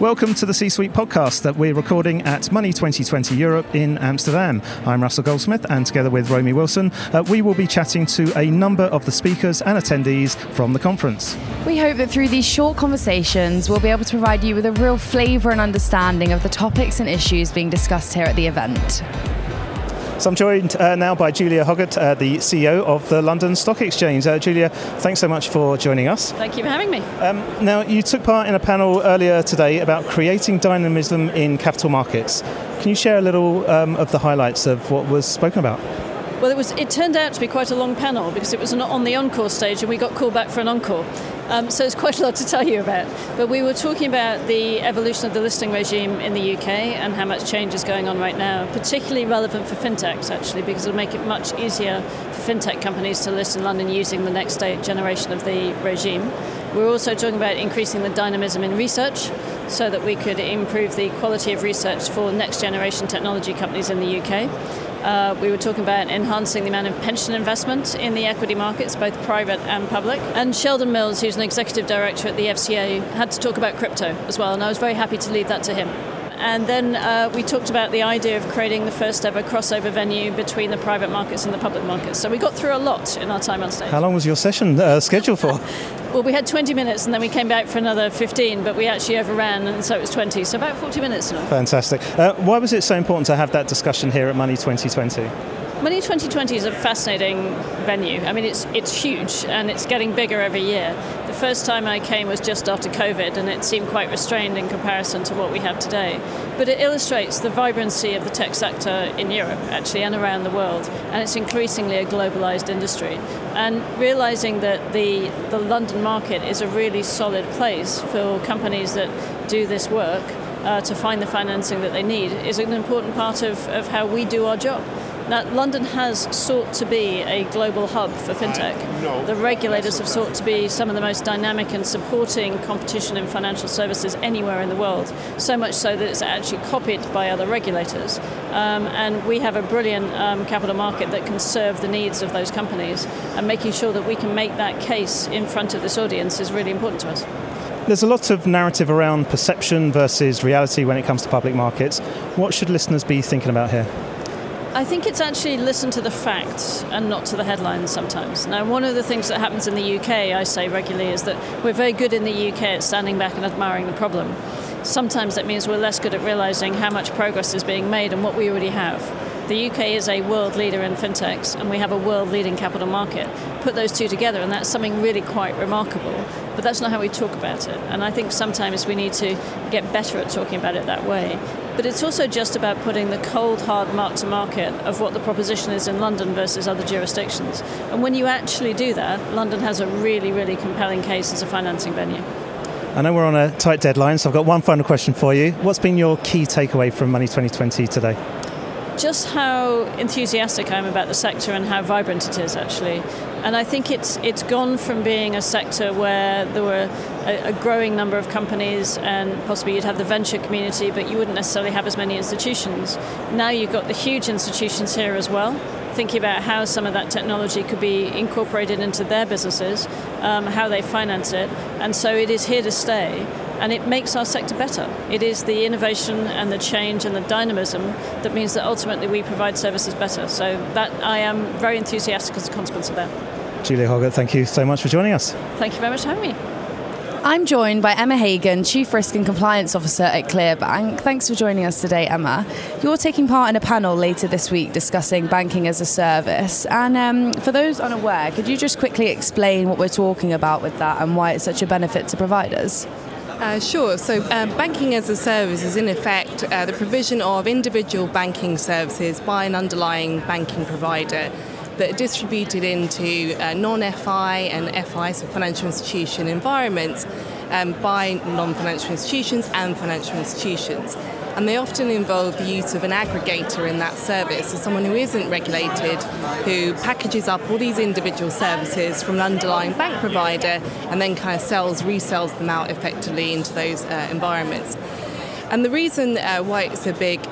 Welcome to the C-Suite podcast that we're recording at Money20/20 Europe in Amsterdam. I'm Russell Goldsmith, and together with Romy Wilson, we will be chatting to a number of the speakers and attendees from the conference. We hope that through these short conversations, we'll be able to provide you with a real flavour and understanding of the topics and issues being discussed here at the event. So I'm joined now by Julia Hoggett, the CEO of the London Stock Exchange. Julia, thanks so much for joining us. Thank you for having me. Now, you took part in a panel earlier today about creating dynamism in capital markets. Can you share a little of the highlights of what was spoken about? Well, it turned out to be quite a long panel because it was not on the encore stage and we got called back for an encore. So it's quite a lot to tell you about. But we were talking about the evolution of the listing regime in the UK and how much change is going on right now, particularly relevant for fintechs, actually, because it'll make it much easier for fintech companies to list in London using the next generation of the regime. We're also talking about increasing the dynamism in research so that we could improve the quality of research for next generation technology companies in the UK. We were talking about enhancing the amount of pension investment in the equity markets, both private and public. And Sheldon Mills, who's an executive director at the FCA, had to talk about crypto as well, and I was very happy to leave that to him. And then we talked about the idea of creating the first ever crossover venue between the private markets and the public markets. So we got through a lot in our time on stage. How long was your session scheduled for? Well, we had 20 minutes and then we came back for another 15, but we actually overran, and so it was 20, so about 40 minutes now. Fantastic. Why was it so important to have that discussion here at Money20/20? Money20/20 is a fascinating venue. I mean, it's huge and it's getting bigger every year. The first time I came was just after COVID and it seemed quite restrained in comparison to what we have today. But it illustrates the vibrancy of the tech sector in Europe, actually, and around the world. And it's increasingly a globalized industry. And realizing that the London market is a really solid place for companies that do this work to find the financing that they need is an important part of how we do our job. Now, London has sought to be a global hub for fintech. The regulators have sought to be some of the most dynamic and supporting competition in financial services anywhere in the world, so much so that it's actually copied by other regulators. And we have a brilliant capital market that can serve the needs of those companies, and making sure that we can make that case in front of this audience is really important to us. There's a lot of narrative around perception versus reality when it comes to public markets. What should listeners be thinking about here? I think it's actually listen to the facts and not to the headlines sometimes. Now, one of the things that happens in the UK, I say regularly, is that we're very good in the UK at standing back and admiring the problem. Sometimes that means we're less good at realising how much progress is being made and what we already have. The UK is a world leader in fintechs and we have a world-leading capital market. Put those two together and that's something really quite remarkable. But that's not how we talk about it. And I think sometimes we need to get better at talking about it that way. But it's also just about putting the cold, hard mark-to-market of what the proposition is in London versus other jurisdictions. And when you actually do that, London has a really, really compelling case as a financing venue. I know we're on a tight deadline, so I've got one final question for you. What's been your key takeaway from Money20/20 today? Just how enthusiastic I am about the sector and how vibrant it is, actually. And I think it's gone from being a sector where there were a growing number of companies and possibly you'd have the venture community, but you wouldn't necessarily have as many institutions. Now you've got the huge institutions here as well, thinking about how some of that technology could be incorporated into their businesses, how they finance it. And so it is here to stay. And it makes our sector better. It is the innovation and the change and the dynamism that means that ultimately we provide services better. So that I am very enthusiastic as a consequence of that. Julia Hoggett, thank you so much for joining us. Thank you very much for having me. I'm joined by Emma Hagan, Chief Risk and Compliance Officer at ClearBank. Thanks for joining us today, Emma. You're taking part in a panel later this week discussing banking as a service. And for those unaware, could you just quickly explain what we're talking about with that and why it's such a benefit to providers? Sure. So banking as a service is in effect the provision of individual banking services by an underlying banking provider that are distributed into non-FI and FI, so financial institution environments, by non-financial institutions and financial institutions. And they often involve the use of an aggregator in that service, so someone who isn't regulated, who packages up all these individual services from an underlying bank provider and then kind of resells them out effectively into those environments. And the reason why it's a big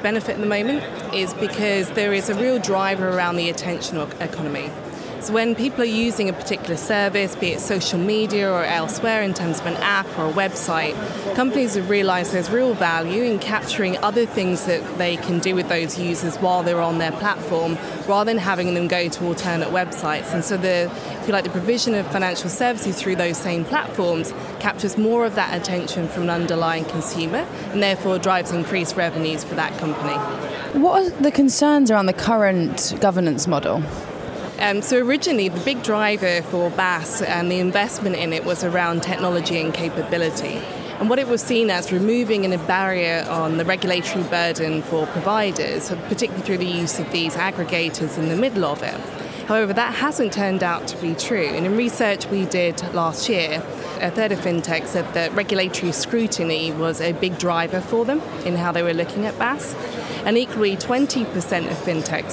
benefit at the moment is because there is a real driver around the attention economy. So when people are using a particular service, be it social media or elsewhere in terms of an app or a website, companies have realised there's real value in capturing other things that they can do with those users while they're on their platform, rather than having them go to alternate websites. And so the provision of financial services through those same platforms captures more of that attention from an underlying consumer and therefore drives increased revenues for that company. What are the concerns around the current governance model? So originally, the big driver for BaaS and the investment in it was around technology and capability. And what it was seen as removing a barrier on the regulatory burden for providers, particularly through the use of these aggregators in the middle of it. However, that hasn't turned out to be true. And in research we did last year, a third of fintech said that regulatory scrutiny was a big driver for them in how they were looking at BaaS. And equally, 20% of fintechs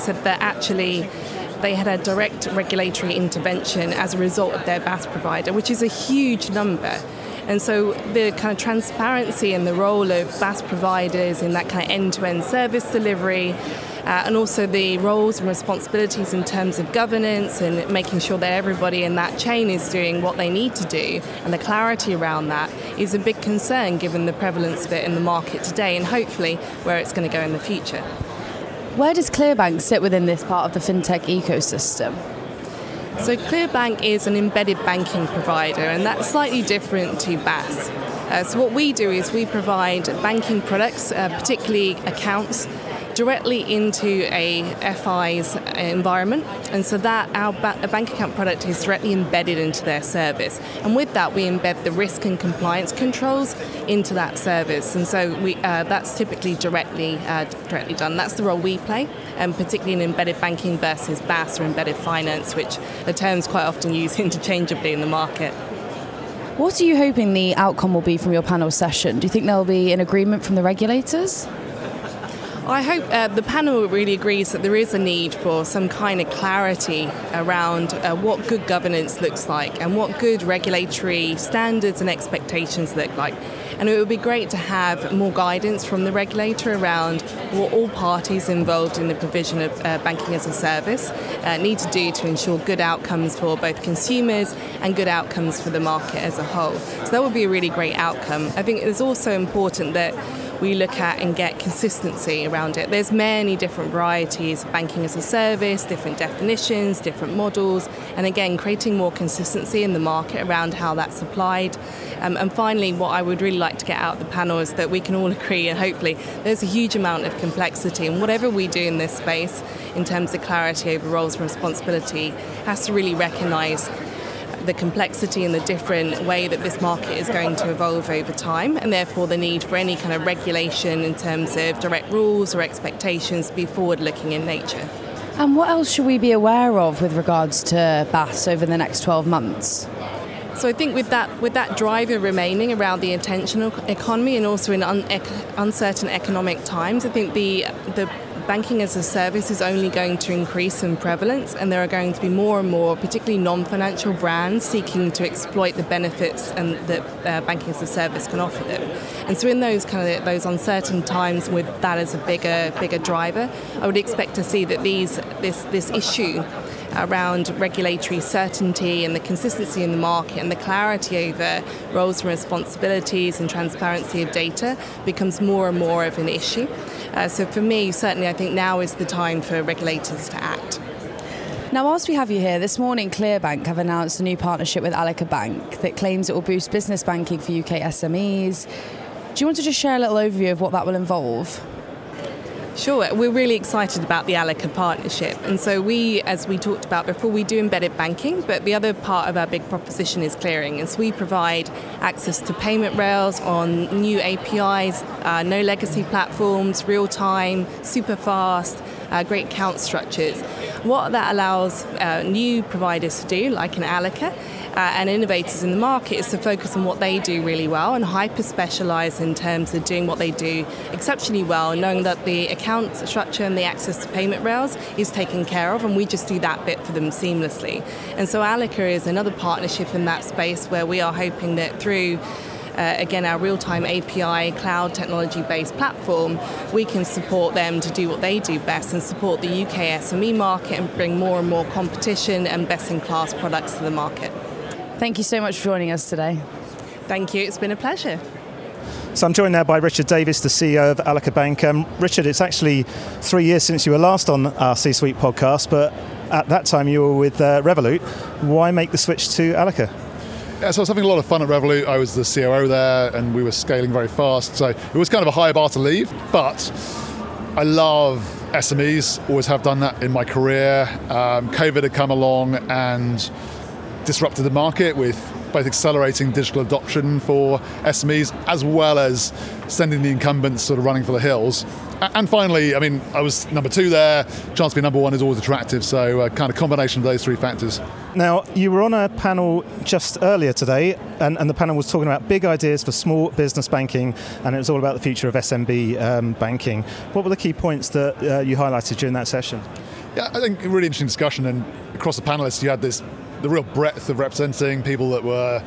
said that actually they had a direct regulatory intervention as a result of their BaaS provider, which is a huge number. And so the kind of transparency and the role of BaaS providers in that kind of end-to-end service delivery, and also the roles and responsibilities in terms of governance and making sure that everybody in that chain is doing what they need to do, and the clarity around that is a big concern given the prevalence of it in the market today and hopefully where it's going to go in the future. Where does ClearBank sit within this part of the fintech ecosystem? So ClearBank is an embedded banking provider, and that's slightly different to BaaS. So what we do is we provide banking products, particularly accounts, directly into a FI's environment, and so that our bank account product is directly embedded into their service. And with that, we embed the risk and compliance controls into that service, and so that's typically directly done. That's the role we play, and particularly in embedded banking versus BaaS or embedded finance, which the terms quite often used interchangeably in the market. What are you hoping the outcome will be from your panel session? Do you think there will be an agreement from the regulators? I hope the panel really agrees that there is a need for some kind of clarity around what good governance looks like and what good regulatory standards and expectations look like. And it would be great to have more guidance from the regulator around what all parties involved in the provision of banking as a service need to do to ensure good outcomes for both consumers and good outcomes for the market as a whole. So that would be a really great outcome. I think it's also important that we look at and get consistency around it. There's many different varieties of banking as a service, different definitions, different models, and again, creating more consistency in the market around how that's applied. And finally, what I would really like to get out of the panel is that we can all agree, and hopefully, there's a huge amount of complexity, and whatever we do in this space, in terms of clarity over roles and responsibility, has to really recognise the complexity and the different way that this market is going to evolve over time, and therefore the need for any kind of regulation in terms of direct rules or expectations to be forward-looking in nature. And what else should we be aware of with regards to BaaS over the next 12 months? So I think with that driver remaining around the attention economy and also in uncertain economic times, I think the banking as a service is only going to increase in prevalence, and there are going to be more and more, particularly non-financial brands, seeking to exploit the benefits and that banking as a service can offer them. And so in those kind of those uncertain times, with that as a bigger driver, I would expect to see that this issue around regulatory certainty and the consistency in the market and the clarity over roles and responsibilities and transparency of data becomes more and more of an issue. So for me, certainly I think now is the time for regulators to act. Now, whilst we have you here, this morning ClearBank have announced a new partnership with Allica Bank that claims it will boost business banking for UK SMEs. Do you want to just share a little overview of what that will involve? Sure, we're really excited about the Allica partnership, and so we, as we talked about before, we do embedded banking, but the other part of our big proposition is clearing, and so we provide access to payment rails on new APIs, no legacy platforms, real time, super fast, great account structures. What that allows new providers to do, like an Allica, and innovators in the market, is to focus on what they do really well and hyper-specialise in terms of doing what they do exceptionally well, knowing that the account structure and the access to payment rails is taken care of, and we just do that bit for them seamlessly. And so Allica is another partnership in that space where we are hoping that through again, our real-time API, cloud technology-based platform, we can support them to do what they do best and support the UK SME market and bring more and more competition and best-in-class products to the market. Thank you so much for joining us today. Thank you. It's been a pleasure. So I'm joined now by Richard Davies, the CEO of Allica Bank. Richard, it's actually 3 years since you were last on our C-Suite podcast, but at that time you were with Revolut. Why make the switch to Allica? Yeah, so I was having a lot of fun at Revolut. I was the COO there and we were scaling very fast. So it was kind of a high bar to leave, but I love SMEs, always have done that in my career. COVID had come along and disrupted the market with both accelerating digital adoption for SMEs as well as sending the incumbents sort of running for the hills. And finally, I mean, I was number two there. Chance to be number one is always attractive. So kind of combination of those three factors. Now, you were on a panel just earlier today, and the panel was talking about big ideas for small business banking, and it was all about the future of SMB banking. What were the key points that you highlighted during that session? Yeah, I think a really interesting discussion. And across the panelists, you had the real breadth of representing people that were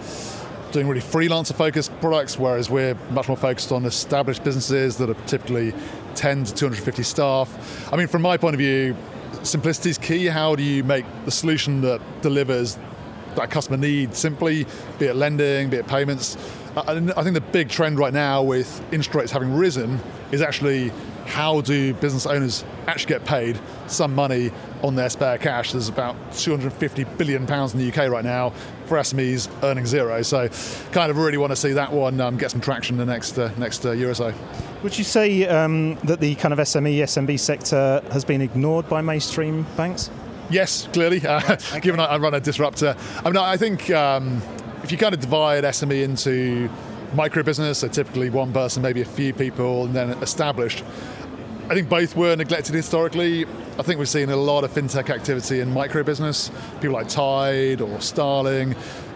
doing really freelancer-focused products, whereas we're much more focused on established businesses that are typically 10 to 250 staff. I mean, from my point of view, simplicity is key. How do you make the solution that delivers that customer need simply, be it lending, be it payments? And I think the big trend right now with interest rates having risen is actually how do business owners actually get paid some money on their spare cash? There's about £250 billion in the UK right now for SMEs earning zero. So kind of really want to see that one get some traction the next year or so. Would you say that the kind of SMB sector has been ignored by mainstream banks? Yes, clearly, okay. Given I run a disruptor. I mean, I think if you kind of divide SME into micro-business, so typically one person, maybe a few people, and then established, I think both were neglected historically. I think we've seen a lot of fintech activity in micro-business. People like Tide or Starling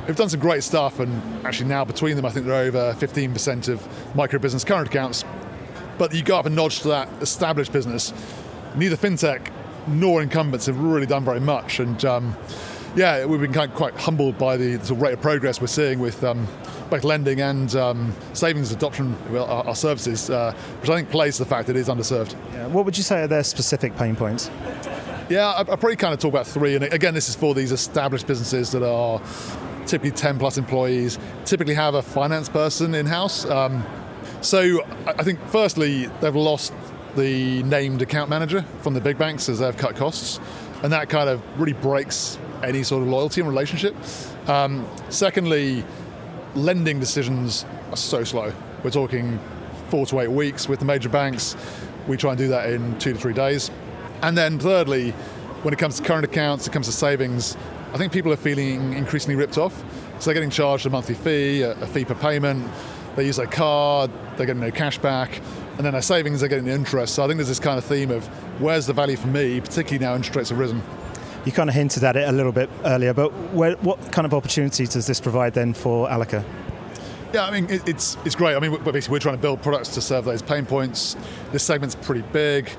have done some great stuff, and actually now between them, I think they're over 15% of micro-business current accounts. But you go up a notch to that established business, neither fintech nor incumbents have really done very much. And yeah, we've been kind of quite humbled by the sort of rate of progress we're seeing with both lending and savings adoption of our services, which I think plays to the fact that it is underserved. Yeah. What would you say are their specific pain points? Yeah, I probably kind of talk about three. And again, this is for these established businesses that are typically 10 plus employees, typically have a finance person in-house. So I think firstly, they've lost the named account manager from the big banks as they've cut costs. And that kind of really breaks any sort of loyalty and relationship. Secondly, lending decisions are so slow. We're talking 4 to 8 weeks with the major banks. We try and do that in 2 to 3 days. And then thirdly, when it comes to current accounts, it comes to savings, I think people are feeling increasingly ripped off. So they're getting charged a monthly fee, a fee per payment. They use their card, they're getting no cash back. And then their savings, they're getting the interest. So I think there's this kind of theme of where's the value for me, particularly now interest rates have risen. You kind of hinted at it a little bit earlier, but what kind of opportunities does this provide then for Allica? Yeah, I mean, it's great. I mean, basically we're trying to build products to serve those pain points. This segment's pretty big,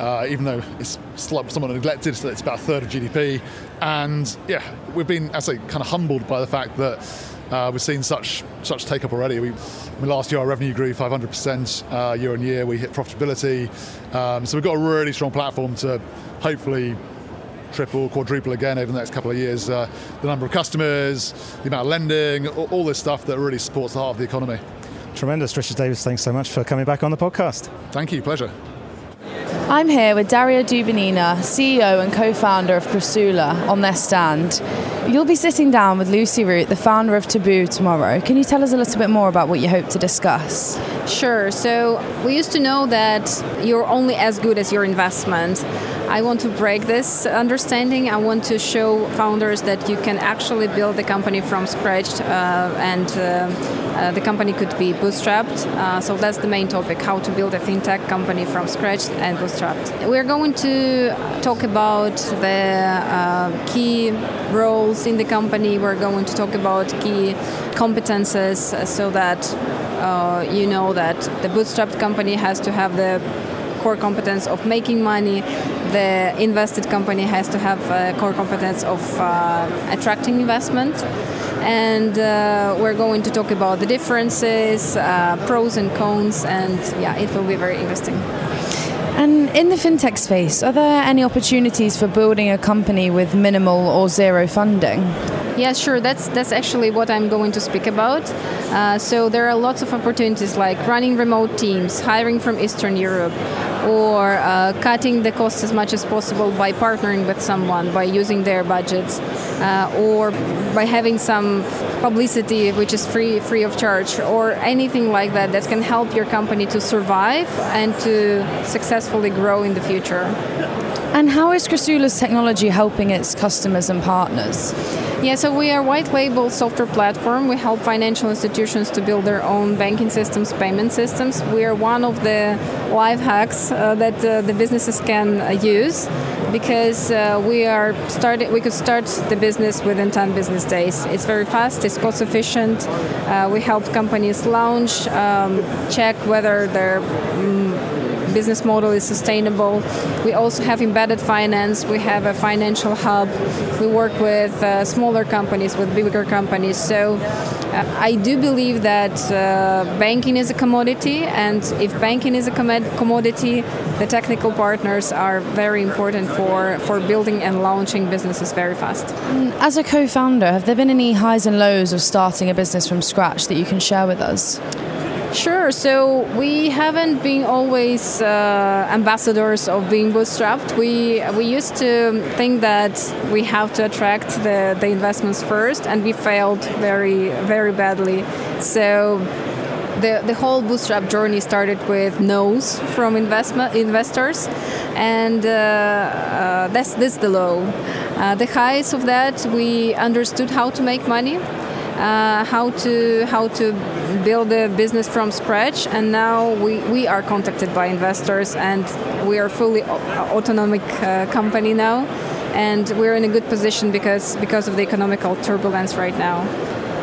even though it's somewhat neglected, so it's about a third of GDP. And yeah, we've been, I'd say, kind of humbled by the fact that we've seen such take-up already. I mean, last year our revenue grew 500% year on year. We hit profitability. So we've got a really strong platform to hopefully triple, quadruple again over the next couple of years. The number of customers, the amount of lending, all this stuff that really supports the heart of the economy. Tremendous. Richard Davies, thanks so much for coming back on the podcast. Thank you. Pleasure. I'm here with Daria Dubinina, CEO and co-founder of Crassula, on their stand. You'll be sitting down with Lucy Root, the founder of Taboo, tomorrow. Can you tell us a little bit more about what you hope to discuss? Sure. So we used to know that you're only as good as your investment. I want to break this understanding. I want to show founders that you can actually build the company from scratch and the company could be bootstrapped. So that's the main topic, how to build a fintech company from scratch and bootstrapped. We're going to talk about the key roles in the company. We're going to talk about key competences so that you know that the bootstrapped company has to have the core competence of making money. The invested company has to have a core competence of attracting investment. And we're going to talk about the differences, pros and cons, and yeah, it will be very interesting. And in the fintech space, are there any opportunities for building a company with minimal or zero funding? Yeah, sure. That's actually what I'm going to speak about. So there are lots of opportunities like running remote teams, hiring from Eastern Europe, or cutting the costs as much as possible by partnering with someone, by using their budgets, or by having some publicity which is free of charge, or anything like that can help your company to survive and to successfully grow in the future. And how is Crassula's technology helping its customers and partners? Yeah, so we are a white label software platform. We help financial institutions to build their own banking systems, payment systems. We are one of the life hacks that the businesses can use, because we could start the business within 10 business days. It's very fast, it's cost efficient. We help companies launch, check whether their business model is sustainable. We also have embedded finance. We have a financial hub. We work with smaller companies, with bigger companies. So I do believe that banking is a commodity, and if banking is a commodity, the technical partners are very important for building and launching businesses very fast. As a co-founder, have there been any highs and lows of starting a business from scratch that you can share with us? Sure. So we haven't been always ambassadors of being bootstrapped. We used to think that we have to attract the investments first, and we failed very, very badly. So the whole bootstrap journey started with no's from investors, and that's the low. The highs of that, we understood how to make money. How to build a business from scratch, and now we are contacted by investors, and we are fully autonomic company now, and we're in a good position because of the economical turbulence right now.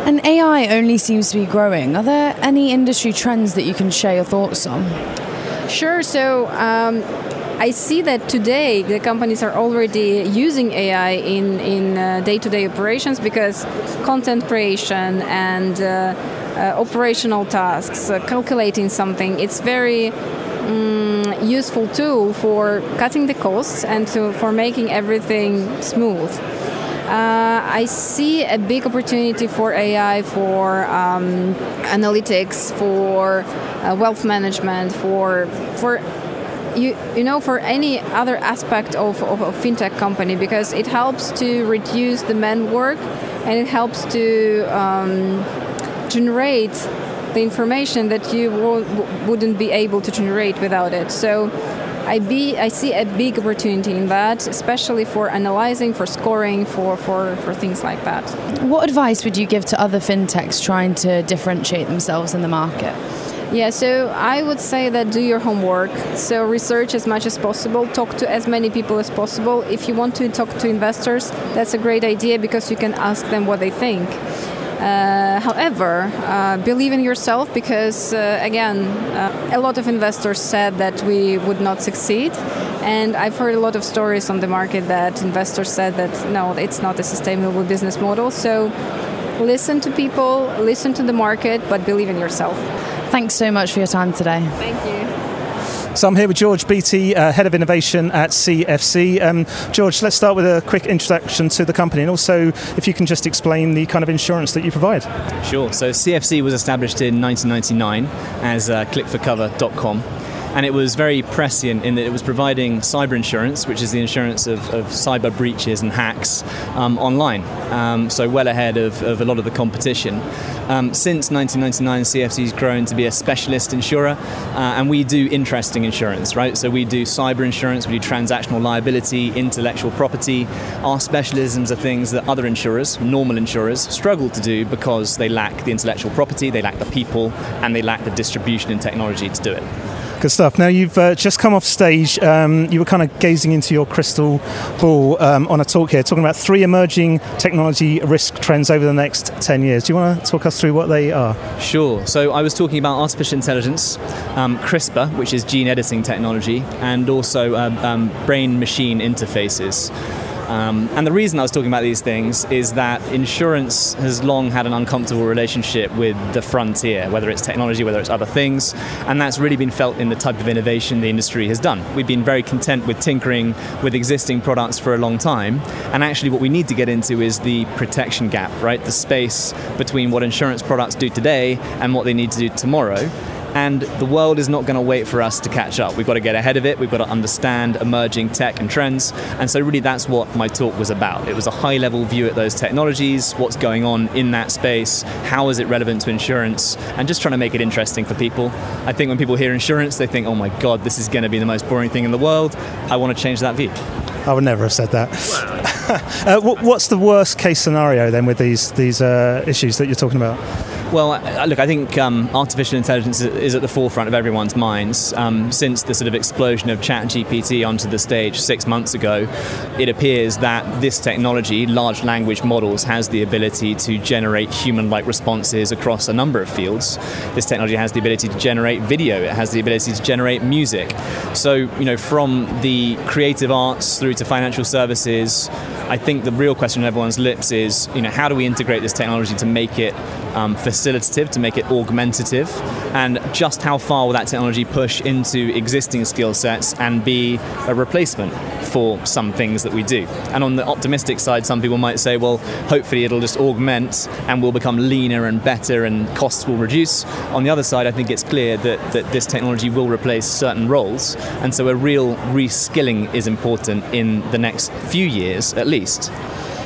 And AI only seems to be growing. Are there any industry trends that you can share your thoughts on? Sure. So I see that today the companies are already using AI in day-to-day operations, because content creation and operational tasks, calculating something, it's very useful tool for cutting the costs and for making everything smooth. I see a big opportunity for AI for analytics, for wealth management, for you know, for any other aspect of fintech company, because it helps to reduce the man work, and it helps to generate the information that you wouldn't be able to generate without it. So I see a big opportunity in that, especially for analyzing, for scoring, for things like that. What advice would you give to other fintechs trying to differentiate themselves in the market? Yeah, so I would say that do your homework. So research as much as possible, talk to as many people as possible. If you want to talk to investors, that's a great idea, because you can ask them what they think. However, believe in yourself, because, a lot of investors said that we would not succeed. And I've heard a lot of stories on the market that investors said that, no, it's not a sustainable business model. So listen to people, listen to the market, but believe in yourself. Thanks so much for your time today. Thank you. So I'm here with George Beattie, Head of Innovation at CFC. George, let's start with a quick introduction to the company, and also if you can just explain the kind of insurance that you provide. Sure. So CFC was established in 1999 as clickforcover.com. And it was very prescient in that it was providing cyber insurance, which is the insurance of cyber breaches and hacks online. So well ahead of a lot of the competition. Since 1999, CFC's grown to be a specialist insurer, and we do interesting insurance, right? So we do cyber insurance, we do transactional liability, intellectual property. Our specialisms are things that other insurers, normal insurers, struggle to do because they lack the intellectual property, they lack the people, and they lack the distribution and technology to do it. Good stuff. Now, you've just come off stage. You were kind of gazing into your crystal ball on a talk here, talking about three emerging technology risk trends over the next 10 years. Do you want to talk us through what they are? Sure. So I was talking about artificial intelligence, CRISPR, which is gene editing technology, and also brain-machine interfaces. And the reason I was talking about these things is that insurance has long had an uncomfortable relationship with the frontier, whether it's technology, whether it's other things, and that's really been felt in the type of innovation the industry has done. We've been very content with tinkering with existing products for a long time, and actually what we need to get into is the protection gap, right? The space between what insurance products do today and what they need to do tomorrow. And the world is not going to wait for us to catch up. We've got to get ahead of it. We've got to understand emerging tech and trends. And so really that's what my talk was about. It was a high-level view at those technologies, what's going on in that space, how is it relevant to insurance, and just trying to make it interesting for people. I think when people hear insurance, they think, oh my God, this is going to be the most boring thing in the world. I want to change that view. I would never have said that. What's the worst case scenario then with these issues that you're talking about? Well, look, I think artificial intelligence is at the forefront of everyone's minds. Since the sort of explosion of ChatGPT onto the stage 6 months ago, it appears that this technology, large language models, has the ability to generate human-like responses across a number of fields. This technology has the ability to generate video. It has the ability to generate music. So, you know, from the creative arts through to financial services, I think the real question on everyone's lips is, you know, how do we integrate this technology to make it facilitative, to make it augmentative, and just how far will that technology push into existing skill sets and be a replacement for some things that we do? And on the optimistic side, some people might say, well, hopefully it'll just augment and we'll become leaner and better and costs will reduce. On the other side, I think it's clear that this technology will replace certain roles, and so a real reskilling is important in the next few years at least.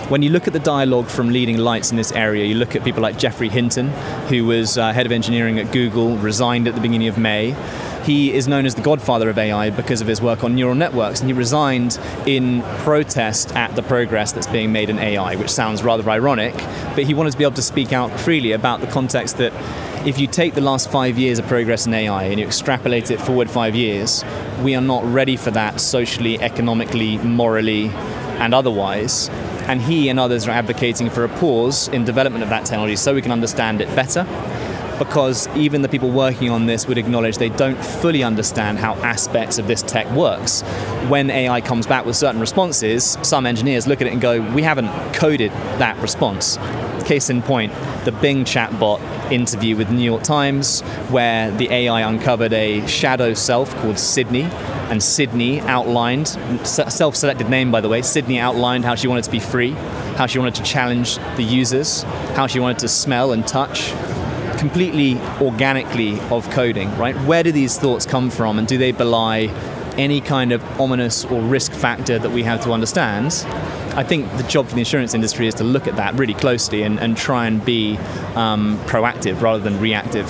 When you look at the dialogue from leading lights in this area, you look at people like Geoffrey Hinton, who was head of engineering at Google, resigned at the beginning of May. He is known as the godfather of AI because of his work on neural networks, and he resigned in protest at the progress that's being made in AI, which sounds rather ironic, but he wanted to be able to speak out freely about the context that if you take the last 5 years of progress in AI and you extrapolate it forward 5 years, we are not ready for that socially, economically, morally, and otherwise. And he and others are advocating for a pause in development of that technology so we can understand it better, because even the people working on this would acknowledge they don't fully understand how aspects of this tech works. When AI comes back with certain responses, some engineers look at it and go, we haven't coded that response. Case in point, the Bing chatbot interview with the New York Times, where the AI uncovered a shadow self called Sydney, and Sydney outlined, self-selected name by the way, Sydney outlined how she wanted to be free, how she wanted to challenge the users, how she wanted to smell and touch, completely organically of coding, right? Where do these thoughts come from, and do they belie any kind of ominous or risk factor that we have to understand? I think the job for the insurance industry is to look at that really closely and try and be proactive rather than reactive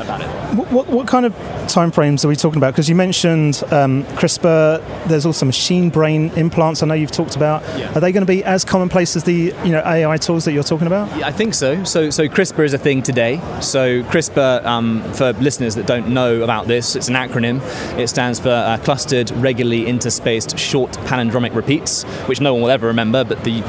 about it. What kind of timeframes are we talking about? Because you mentioned CRISPR, there's also machine brain implants I know you've talked about. Yeah. Are they going to be as commonplace as the AI tools that you're talking about? Yeah, I think so. So CRISPR is a thing today. So CRISPR, for listeners that don't know about this, it's an acronym. It stands for Clustered Regularly Interspaced Short Palindromic Repeats, which no one will ever remember, but the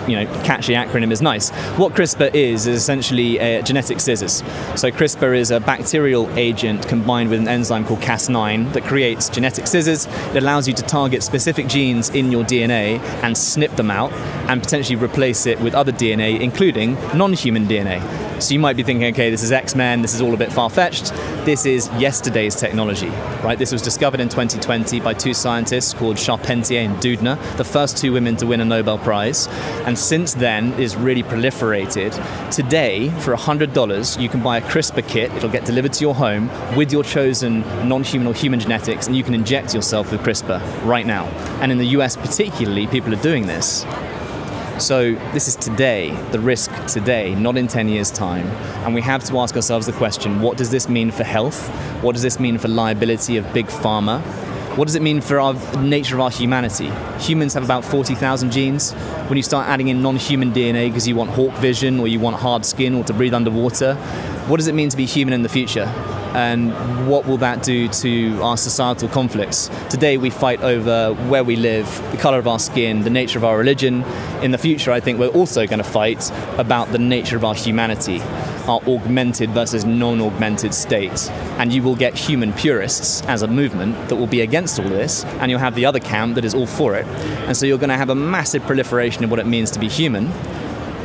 catchy acronym is nice. What CRISPR is essentially a genetic scissors. So CRISPR is a bacterial agent combined with an enzyme called Cas9 that creates genetic scissors. It allows you to target specific genes in your DNA and snip them out and potentially replace it with other DNA, including non-human DNA. So you might be thinking, okay, this is X-Men, this is all a bit far-fetched. This is yesterday's technology, right? This was discovered in 2020 by two scientists called Charpentier and Doudna, the first two women to win a Nobel Prize. And since then, it's really proliferated. Today, for $100, you can buy a CRISPR kit. It'll get delivered to your home with your chosen non-human or human genetics, and you can inject yourself with CRISPR right now. And in the US particularly, people are doing this. So this is today, the risk today, not in 10 years' time. And we have to ask ourselves the question, what does this mean for health? What does this mean for liability of big pharma? What does it mean for our nature of our humanity? Humans have about 40,000 genes. When you start adding in non-human DNA because you want hawk vision or you want hard skin or to breathe underwater, what does it mean to be human in the future? And what will that do to our societal conflicts? Today we fight over where we live, the colour of our skin, the nature of our religion. In the future, I think we're also going to fight about the nature of our humanity, our augmented versus non-augmented state. And you will get human purists as a movement that will be against all this, and you'll have the other camp that is all for it. And so you're going to have a massive proliferation of what it means to be human.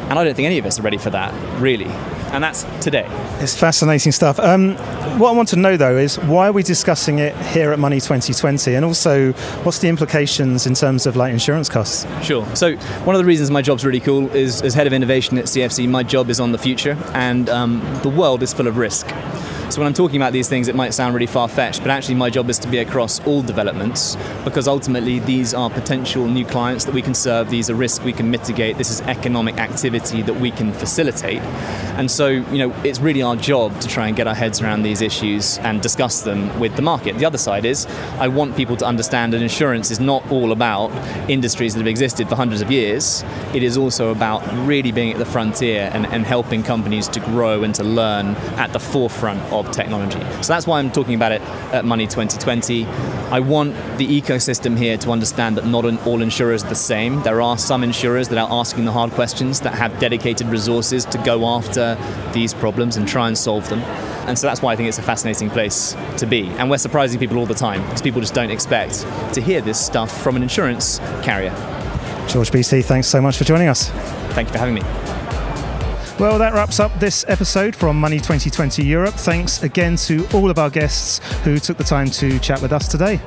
And I don't think any of us are ready for that, really. And that's today. It's fascinating stuff. What I want to know, though, is why are we discussing it here at Money20/20? And also, what's the implications in terms of, like, insurance costs? Sure. So one of the reasons my job's really cool is as head of innovation at CFC, my job is on the future. And the world is full of risk. So when I'm talking about these things, it might sound really far-fetched, but actually my job is to be across all developments, because ultimately these are potential new clients that we can serve, these are risks we can mitigate, this is economic activity that we can facilitate. And so, you know, it's really our job to try and get our heads around these issues and discuss them with the market. The other side is, I want people to understand that insurance is not all about industries that have existed for hundreds of years. It is also about really being at the frontier and helping companies to grow and to learn at the forefront of technology. So that's why I'm talking about it at Money20/20. I want the ecosystem here to understand that not all insurers are the same. There are some insurers that are asking the hard questions, that have dedicated resources to go after these problems and try and solve them. And so that's why I think it's a fascinating place to be. And we're surprising people all the time, because people just don't expect to hear this stuff from an insurance carrier. George Beattie, thanks so much for joining us. Thank you for having me. Well, that wraps up this episode from Money20/20 Europe. Thanks again to all of our guests who took the time to chat with us today.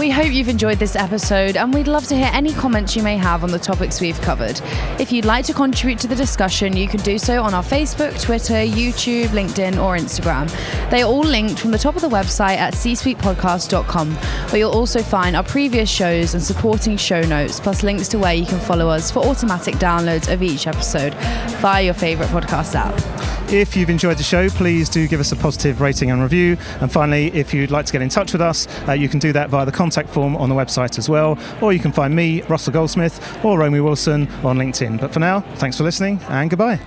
We hope you've enjoyed this episode, and we'd love to hear any comments you may have on the topics we've covered. If you'd like to contribute to the discussion, you can do so on our Facebook, Twitter, YouTube, LinkedIn or Instagram. They are all linked from the top of the website at csuitepodcast.com, where you'll also find our previous shows and supporting show notes, plus links to where you can follow us for automatic downloads of each episode via your favourite podcast app. If you've enjoyed the show, please do give us a positive rating and review. And finally, if you'd like to get in touch with us, you can do that via the contact form on the website as well, or you can find me, Russell Goldsmith, or Romy Wilson on LinkedIn. But for now, thanks for listening and goodbye.